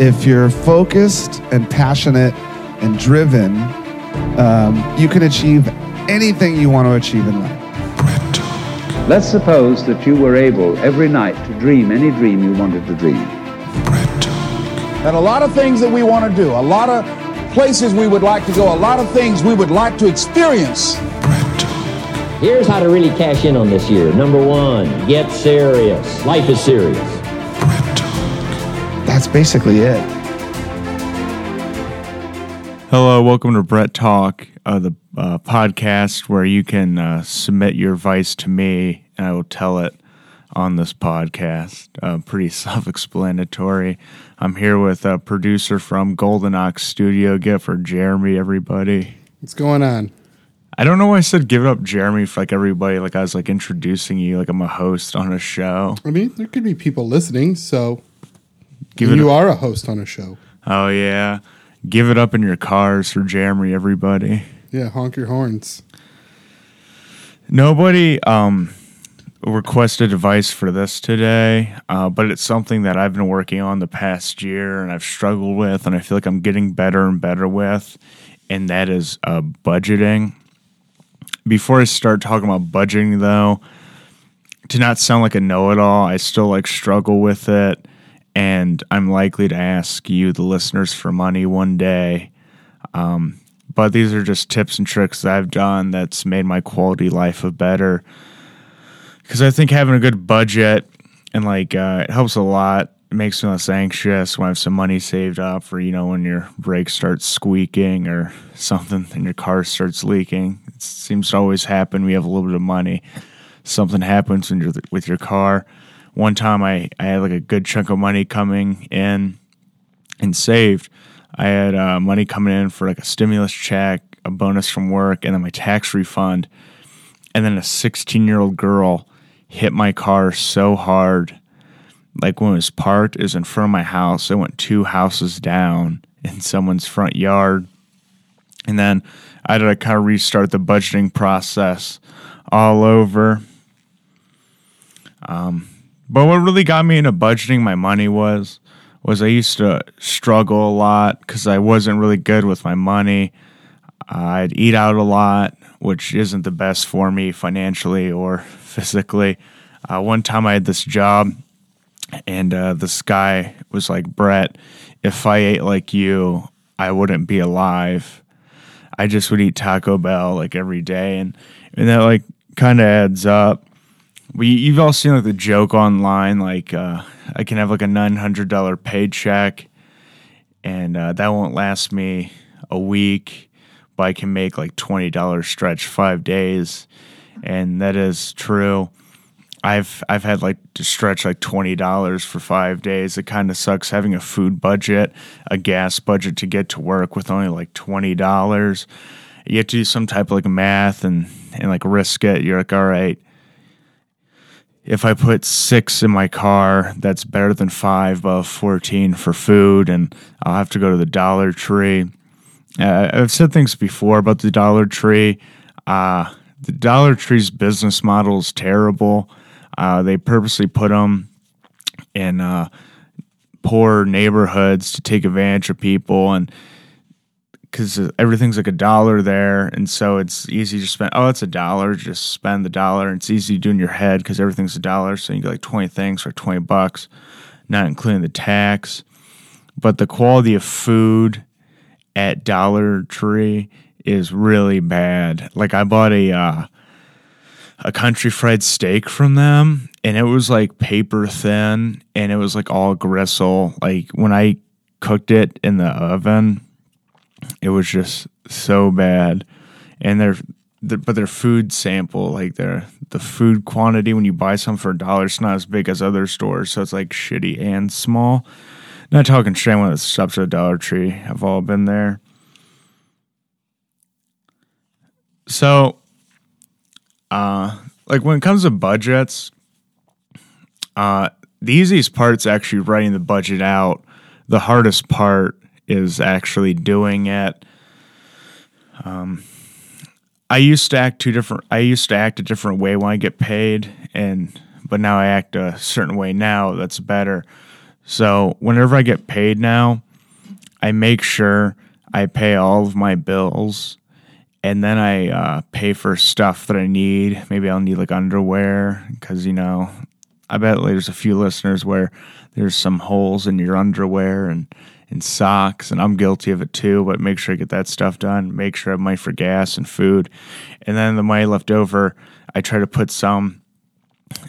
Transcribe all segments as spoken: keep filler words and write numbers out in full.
if you're focused and passionate and driven, um, you can achieve anything you want to achieve in life. Let's suppose that you were able every night to dream any dream you wanted to dream. And a lot of things that we want to do, a lot of places we would like to go, a lot of things we would like to experience. Here's how to really cash in on this year. Number one, get serious. Life is serious. That's basically it. Hello, welcome to Brett Talk, uh, the uh, podcast where you can uh, submit your advice to me, and I will tell it on this podcast. Uh, pretty self-explanatory. I'm here with a producer from Golden Ox Studio. Give it for Jeremy, everybody. What's going on? I don't know why I said give it up, Jeremy, for like everybody. Like I was like introducing you, like I'm a host on a show. I mean, there could be people listening, so give it you up. Are a host on a show. Oh yeah, give it up in your cars for Jeremy, everybody. Yeah, honk your horns. Nobody um, requested advice for this today, uh, but it's something that I've been working on the past year, and I've struggled with, and I feel like I'm getting better and better with, and that is uh, budgeting. Before I start talking about budgeting, though, to not sound like a know-it-all, I still like struggle with it, and I'm likely to ask you, the listeners, for money one day. Um, but these are just tips and tricks that I've done that's made my quality life a better. Because I think having a good budget and like uh, it helps a lot. It makes me less anxious when I have some money saved up for, you know, when your brakes start squeaking or something and your car starts leaking. It seems to always happen. We have a little bit of money. Something happens when you're with your car. One time I, I had like a good chunk of money coming in and saved. I had uh, money coming in for like a stimulus check, a bonus from work, and then my tax refund. And then a sixteen-year-old girl hit my car so hard. Like when it was parked, it was in front of my house. I went two houses down in someone's front yard. And then I had to kind of restart the budgeting process all over. Um, but what really got me into budgeting my money was, was I used to struggle a lot because I wasn't really good with my money. Uh, I'd eat out a lot, which isn't the best for me financially or physically. Uh, one time I had this job. And uh, this guy was like, Brett, if I ate like you, I wouldn't be alive. I just would eat Taco Bell like every day. And, and that like kind of adds up. But you, you've all seen like the joke online, like uh, I can have like a nine hundred dollars paycheck and uh, that won't last me a week, but I can make like twenty dollars stretch five days. And that is true. I've I've had like to stretch like twenty dollars for five days. It kind of sucks having a food budget, a gas budget to get to work with only like twenty dollars. You have to do some type of like math and, and like risk it. You're like, all right, if I put six in my car, that's better than five, but fourteen for food, and I'll have to go to the Dollar Tree. Uh, I've said things before about the Dollar Tree. Uh, the Dollar Tree's business model is terrible. Uh, they purposely put them in uh, poor neighborhoods to take advantage of people, and because everything's like a dollar there, and so it's easy to spend. Oh, it's a dollar. Just spend the dollar. And it's easy to do in your head because everything's a dollar, so you get like twenty things for twenty bucks, not including the tax. But the quality of food at Dollar Tree is really bad. Like I bought a. Uh, a country fried steak from them, and it was like paper thin, and it was like all gristle. Like when I cooked it in the oven, it was just so bad. And their, their but their food sample, like their the food quantity when you buy some for a dollar, it's not as big as other stores, so it's like shitty and small. Not talking shit when it's up to a Dollar Tree. I've all been there. So. Uh, like when it comes to budgets, uh, the easiest part's actually writing the budget out. The hardest part is actually doing it. Um, I used to act two different. I used to act a different way when I get paid, and but now I act a certain way now that's better. So whenever I get paid now, I make sure I pay all of my bills, and then I uh, pay for stuff that I need. Maybe I'll need like underwear, because, you know, I bet there's a few listeners where there's some holes in your underwear and, and socks, and I'm guilty of it too, but make sure I get that stuff done. Make sure I have money for gas and food. And then the money left over, I try to put some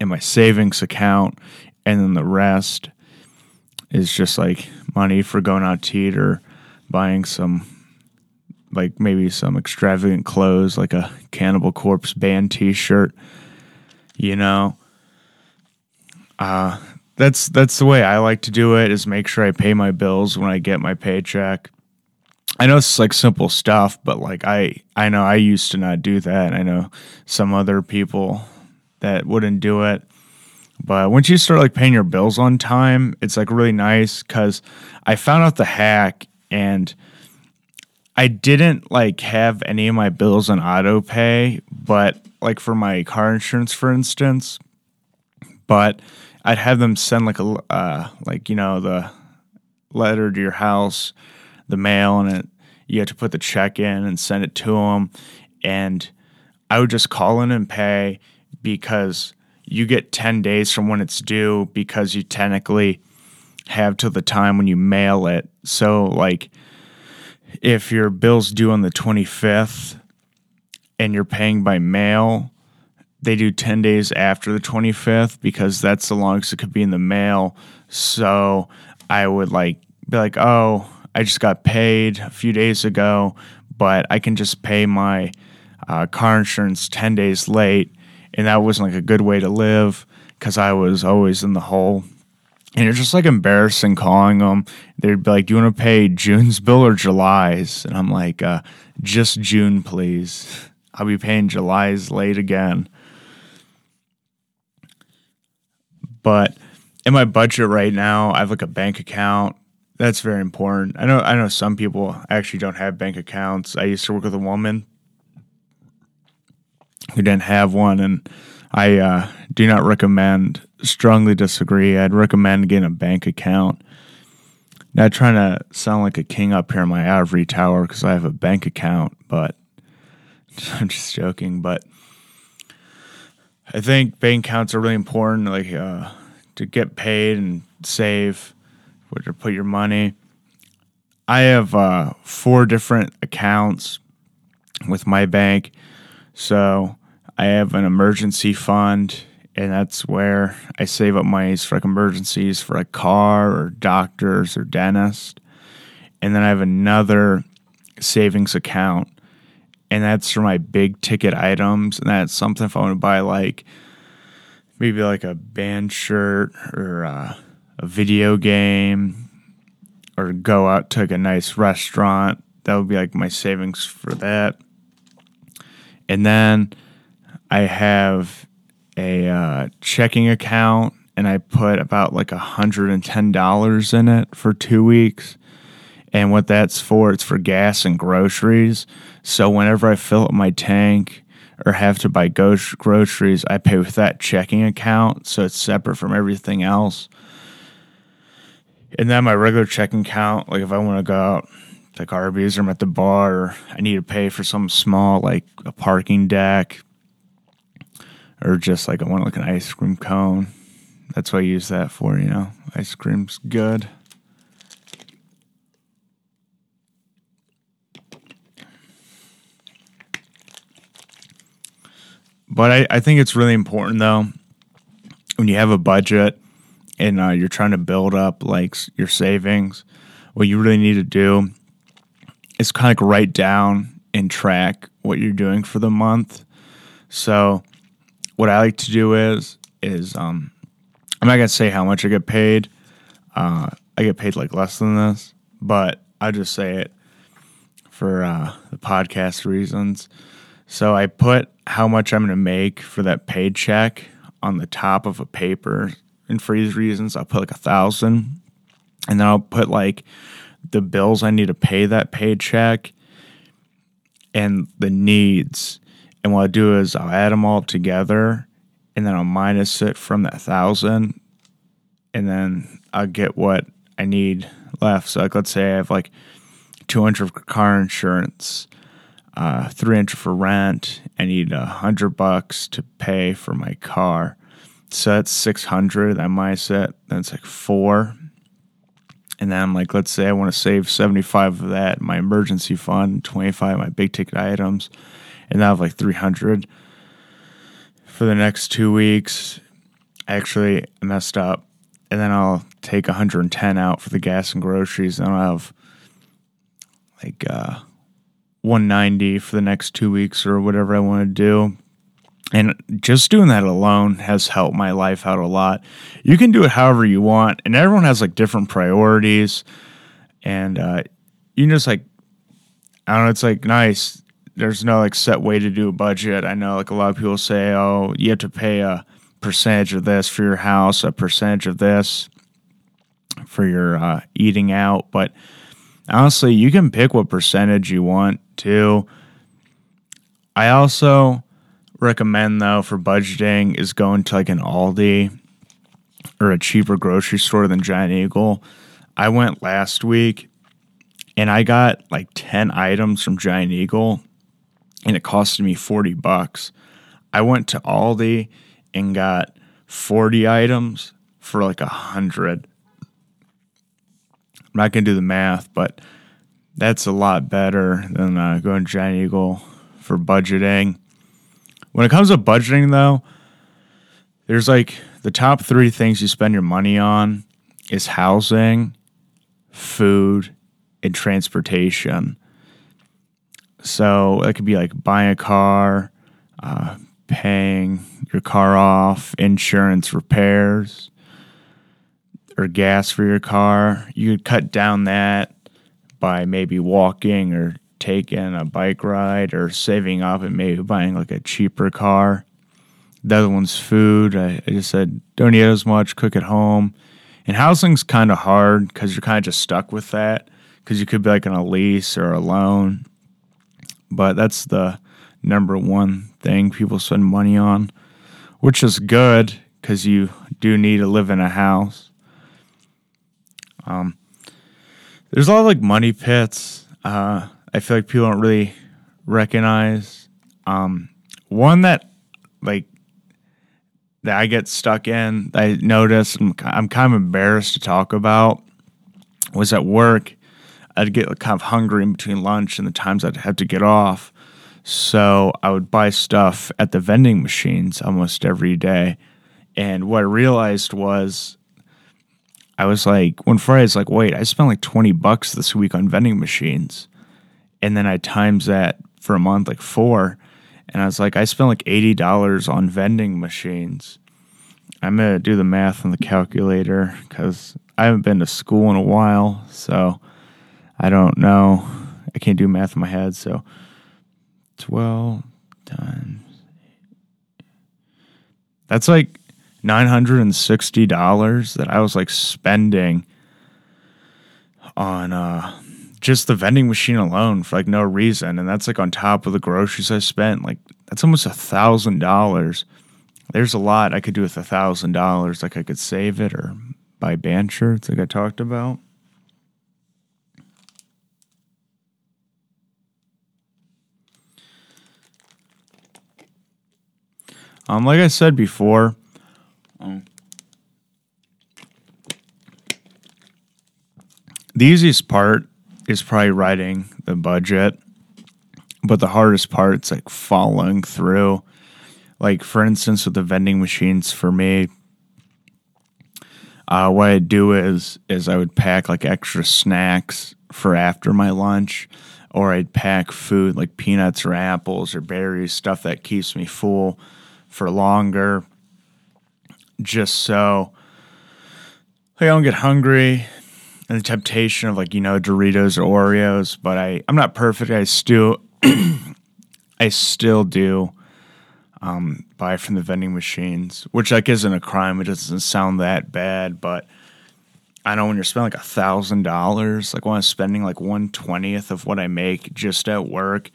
in my savings account, and then the rest is just like money for going out to eat or buying some, like maybe some extravagant clothes, like a Cannibal Corpse band t-shirt, you know. Uh, that's that's the way I like to do it, is make sure I pay my bills when I get my paycheck. I know it's like simple stuff, but like I, I know I used to not do that. I know some other people that wouldn't do it. But once you start like paying your bills on time, it's like really nice, because I found out the hack, and I didn't like have any of my bills on auto pay, but like for my car insurance, for instance, but I'd have them send like a, uh, like, you know, the letter to your house, the mail, and it, you have to put the check in and send it to them. And I would just call in and pay, because you get ten days from when it's due, because you technically have till the time when you mail it. So like if your bill's due on the twenty-fifth and you're paying by mail, they do ten days after the twenty-fifth, because that's the longest it could be in the mail. So I would like be like, oh, I just got paid a few days ago, but I can just pay my uh, car insurance ten days late. And that wasn't like a good way to live, because I was always in the hole. And it's just like embarrassing calling them. They'd be like, do you want to pay June's bill or July's? And I'm like, uh, just June, please. I'll be paying July's late again. But in my budget right now, I have like a bank account. That's very important. I know, I know some people actually don't have bank accounts. I used to work with a woman who didn't have one, and I uh, do not recommend, strongly disagree. I'd recommend getting a bank account. Not trying to sound like a king up here in my ivory tower because I have a bank account, but I'm just joking. But I think bank accounts are really important, like uh, to get paid and save where to put your money. I have uh, four different accounts with my bank. So I have an emergency fund, and that's where I save up money for like emergencies for a car or doctors or dentist. And then I have another savings account, and that's for my big ticket items. And that's something if I want to buy like maybe like a band shirt or a, a video game or go out to like a nice restaurant, that would be like my savings for that. And then I have a uh, checking account, and I put about like one hundred ten dollars in it for two weeks. And what that's for, it's for gas and groceries. So whenever I fill up my tank or have to buy go- groceries, I pay with that checking account. So it's separate from everything else. And then my regular checking account, like if I want to go out to Carby's or I'm at the bar, or I need to pay for something small like a parking deck or just like I want like an ice cream cone. That's what I use that for, you know. Ice cream's good. But I, I think it's really important though, when you have a budget and uh, you're trying to build up like your savings, what you really need to do is kind of like write down and track what you're doing for the month. So what I like to do is, is um, I'm not going to say how much I get paid. Uh, I get paid like less than this, but I'll just say it for uh, the podcast reasons. So I put how much I'm going to make for that paid check on the top of a paper. And for these reasons, I'll put like a thousand, and then I'll put like the bills I need to pay that paid check and the needs. And what I'll do is I'll add them all together, and then I'll minus it from that thousand. And then I'll get what I need left. So, like, let's say I have, like, two hundred dollars for car insurance, uh, three hundred dollars for rent. I need one hundred bucks to pay for my car. So that's six hundred dollars. That might set. That's, like, four. And then I'm like, let's say I want to save seventy-five of that, my emergency fund, twenty-five, my big ticket items, and I have like three hundred for the next two weeks. Actually, I messed up. And then I'll take one hundred ten out for the gas and groceries. And I'll have like uh, one ninety for the next two weeks or whatever I want to do. And just doing that alone has helped my life out a lot. You can do it however you want, and everyone has like different priorities. And uh, you can just like, I don't know, it's like nice. There's no like set way to do a budget. I know like a lot of people say, oh, you have to pay a percentage of this for your house, a percentage of this for your uh, eating out. But honestly, you can pick what percentage you want to. I also recommend though for budgeting is going to like an Aldi or a cheaper grocery store than Giant Eagle. I went last week and I got like ten items from Giant Eagle and it costed me forty bucks. I went to Aldi and got forty items for like a hundred. I'm not going to do the math, but that's a lot better than uh, going to Giant Eagle for budgeting. When it comes to budgeting, though, there's like the top three things you spend your money on is housing, food, and transportation. So it could be like buying a car, uh, paying your car off, insurance repairs, or gas for your car. You could cut down that by maybe walking or taking a bike ride or saving up and maybe buying like a cheaper car. The other one's food. I, I just said don't eat as much, cook at home. And housing's kind of hard because you're kind of just stuck with that because you could be like on a lease or a loan. But that's the number one thing people spend money on, which is good because you do need to live in a house. Um, there's a lot of like money pits. Uh, I feel like people don't really recognize. Um, one that like that I get stuck in, I noticed I'm, I'm kind of embarrassed to talk about, was at work. I'd get kind of hungry in between lunch and the times I'd have to get off. So I would buy stuff at the vending machines almost every day. And what I realized was I was like, one Friday, I was like, wait, I spent like twenty bucks this week on vending machines. And then I times that for a month, like four. And I was like, I spent like eighty dollars on vending machines. I'm going to do the math on the calculator because I haven't been to school in a while. So I don't know. I can't do math in my head. So twelve times. That's like nine hundred sixty dollars that I was like spending on uh just the vending machine alone for like no reason. And that's like on top of the groceries I spent. Like that's almost a thousand dollars. There's a lot I could do with a thousand dollars. Like I could save it or buy band shirts like I talked about. Um, like I said before, um, the easiest part is probably writing the budget, but the hardest part's like following through. Like for instance, with the vending machines for me, uh, what I do is is I would pack like extra snacks for after my lunch, or I'd pack food like peanuts or apples or berries, stuff that keeps me full for longer, just so I don't get hungry. And the temptation of like, you know, Doritos or Oreos, but I, I'm not perfect. I still, I still do um, buy from the vending machines, which like isn't a crime. It doesn't sound that bad, but I know when you're spending like a thousand dollars, like when I'm spending like one twentieth of what I make just at work,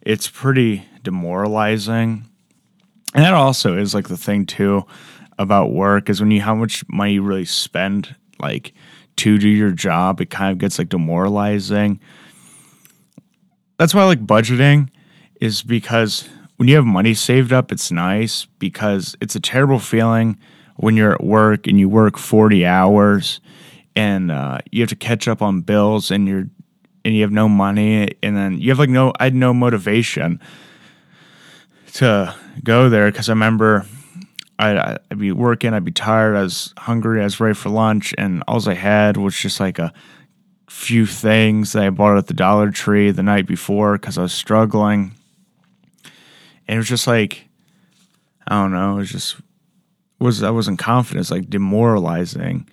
it's pretty demoralizing. And that also is like the thing too about work is when you, how much money you really spend like to do your job, it kind of gets like demoralizing. That's why I like budgeting, is because when you have money saved up, it's nice, because it's a terrible feeling when you're at work and you work forty hours and uh, you have to catch up on bills and you're and you have no money, and then you have like no, I had no motivation to go there, because I remember I'd, I'd be working, I'd be tired, I was hungry, I was ready for lunch, and all I had was just like a few things that I bought at the Dollar Tree the night before because I was struggling. And it was just like, I don't know, it was just, was I wasn't confident. It's like demoralizing.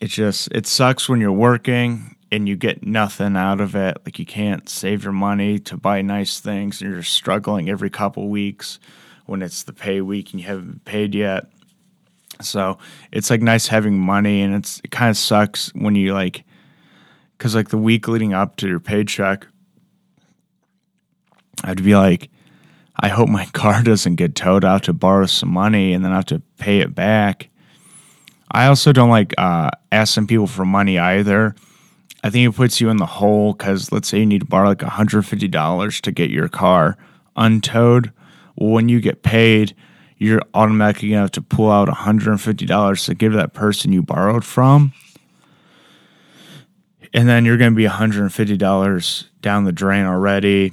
It just, it sucks when you're working and you get nothing out of it. Like you can't save your money to buy nice things, and you're struggling every couple weeks when it's the pay week and you haven't been paid yet. So it's like nice having money, and it's, it kind of sucks when you like, because like the week leading up to your paycheck, I'd be like, I hope my car doesn't get towed out to borrow some money and then I have to pay it back. I also don't like uh, asking people for money either. I think it puts you in the hole, because let's say you need to borrow like one hundred fifty dollars to get your car untowed. Well, when you get paid, you're automatically going to have to pull out one hundred fifty dollars to give that person you borrowed from. And then you're going to be one hundred fifty dollars down the drain already.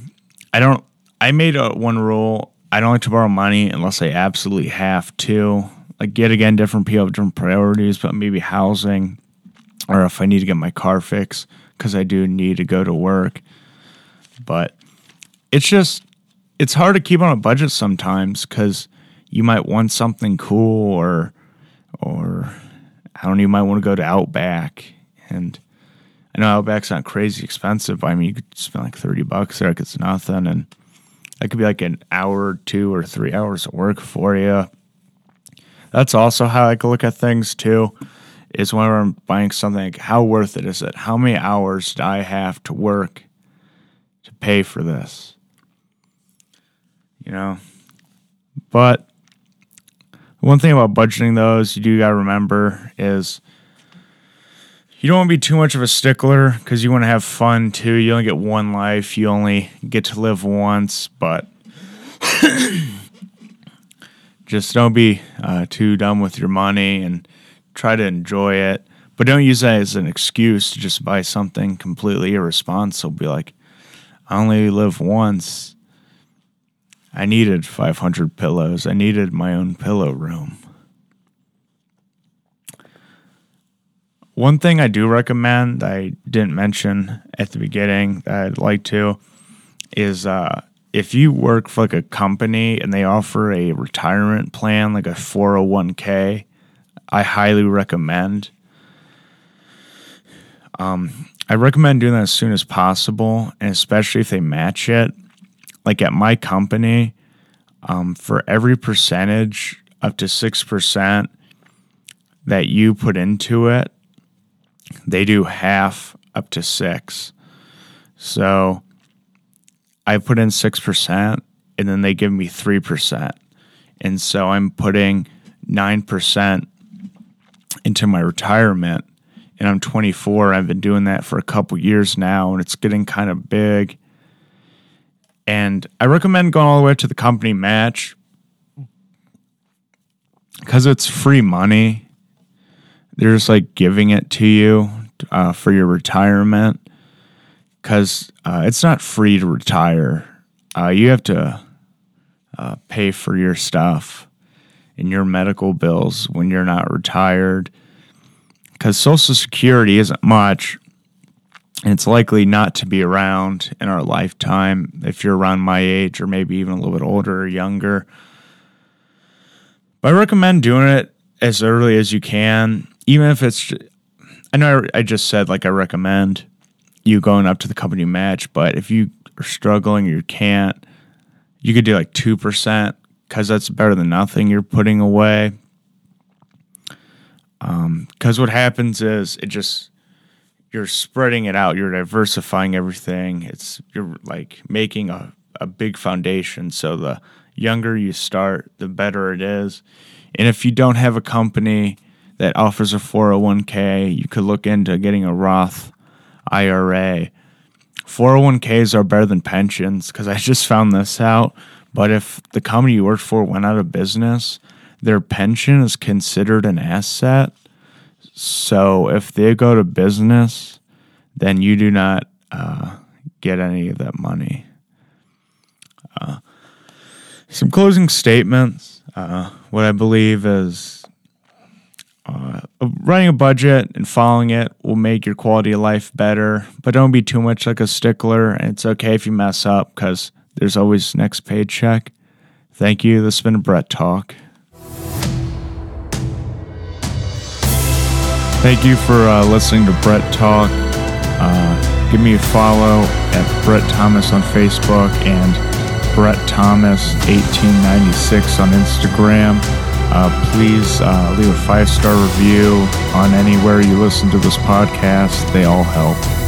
I don't, I made a one rule. I don't like to borrow money unless I absolutely have to. Like, yet again, different people have different priorities, but maybe housing, or if I need to get my car fixed because I do need to go to work. But it's just, it's hard to keep on a budget sometimes, because you might want something cool, or, or I don't know, you might want to go to Outback. And I know Outback's not crazy expensive, but I mean, you could spend like thirty bucks there, like it's nothing, and that could be like an hour, two, or three hours of work for you. That's also how I can look at things too, is whenever I'm buying something, like, how worth it is it? How many hours do I have to work to pay for this? You know? But one thing about budgeting, though, is you do got to remember is you don't want to be too much of a stickler, because you want to have fun too. You only get one life. You only get to live once, but just don't be uh, too dumb with your money, and try to enjoy it. But don't use that as an excuse to just buy something completely irresponsible. Be like, I only live once. I needed five hundred pillows. I needed my own pillow room. One thing I do recommend that I didn't mention at the beginning that I'd like to is uh, if you work for like a company and they offer a retirement plan, like a four oh one k, I highly recommend. Um, I recommend doing that as soon as possible, and especially if they match it. Like at my company, um, for every percentage up to six percent that you put into it, they do half up to six. So I put in six percent and then they give me three percent. And so I'm putting nine percent into my retirement, and I'm twenty-four. I've been doing that for a couple years now, and it's getting kind of big. And I recommend going all the way up to the company match, because it's free money. They're just like giving it to you uh, for your retirement, because uh, it's not free to retire. Uh, you have to uh, pay for your stuff and your medical bills when you're not retired, because Social Security isn't much, and it's likely not to be around in our lifetime if you're around my age, or maybe even a little bit older or younger. But I recommend doing it as early as you can. Even if it's, I know I just said, like, I recommend you going up to the company match, but if you are struggling or you can't, you could do like two percent, because that's better than nothing you're putting away. Um, because what happens is it just, you're spreading it out, you're diversifying everything. It's, you're like making a, a big foundation. So the younger you start, the better it is. And if you don't have a company that offers a four oh one k. You could look into getting a Roth I R A. four oh one k's are better than pensions because I just found this out. But if the company you worked for went out of business, their pension is considered an asset. So if they go to business, then you do not uh, get any of that money. Uh, some closing statements. Uh, what I believe is uh, running a budget and following it will make your quality of life better, but don't be too much like a stickler. And it's okay if you mess up because there's always next paycheck. Thank you. This has been Brett Talk. Thank you for uh, listening to Brett Talk. Uh, give me a follow at Brett Thomas on Facebook and Brett Thomas eighteen ninety-six on Instagram. Uh, please uh, leave a five-star review on anywhere you listen to this podcast. They all help.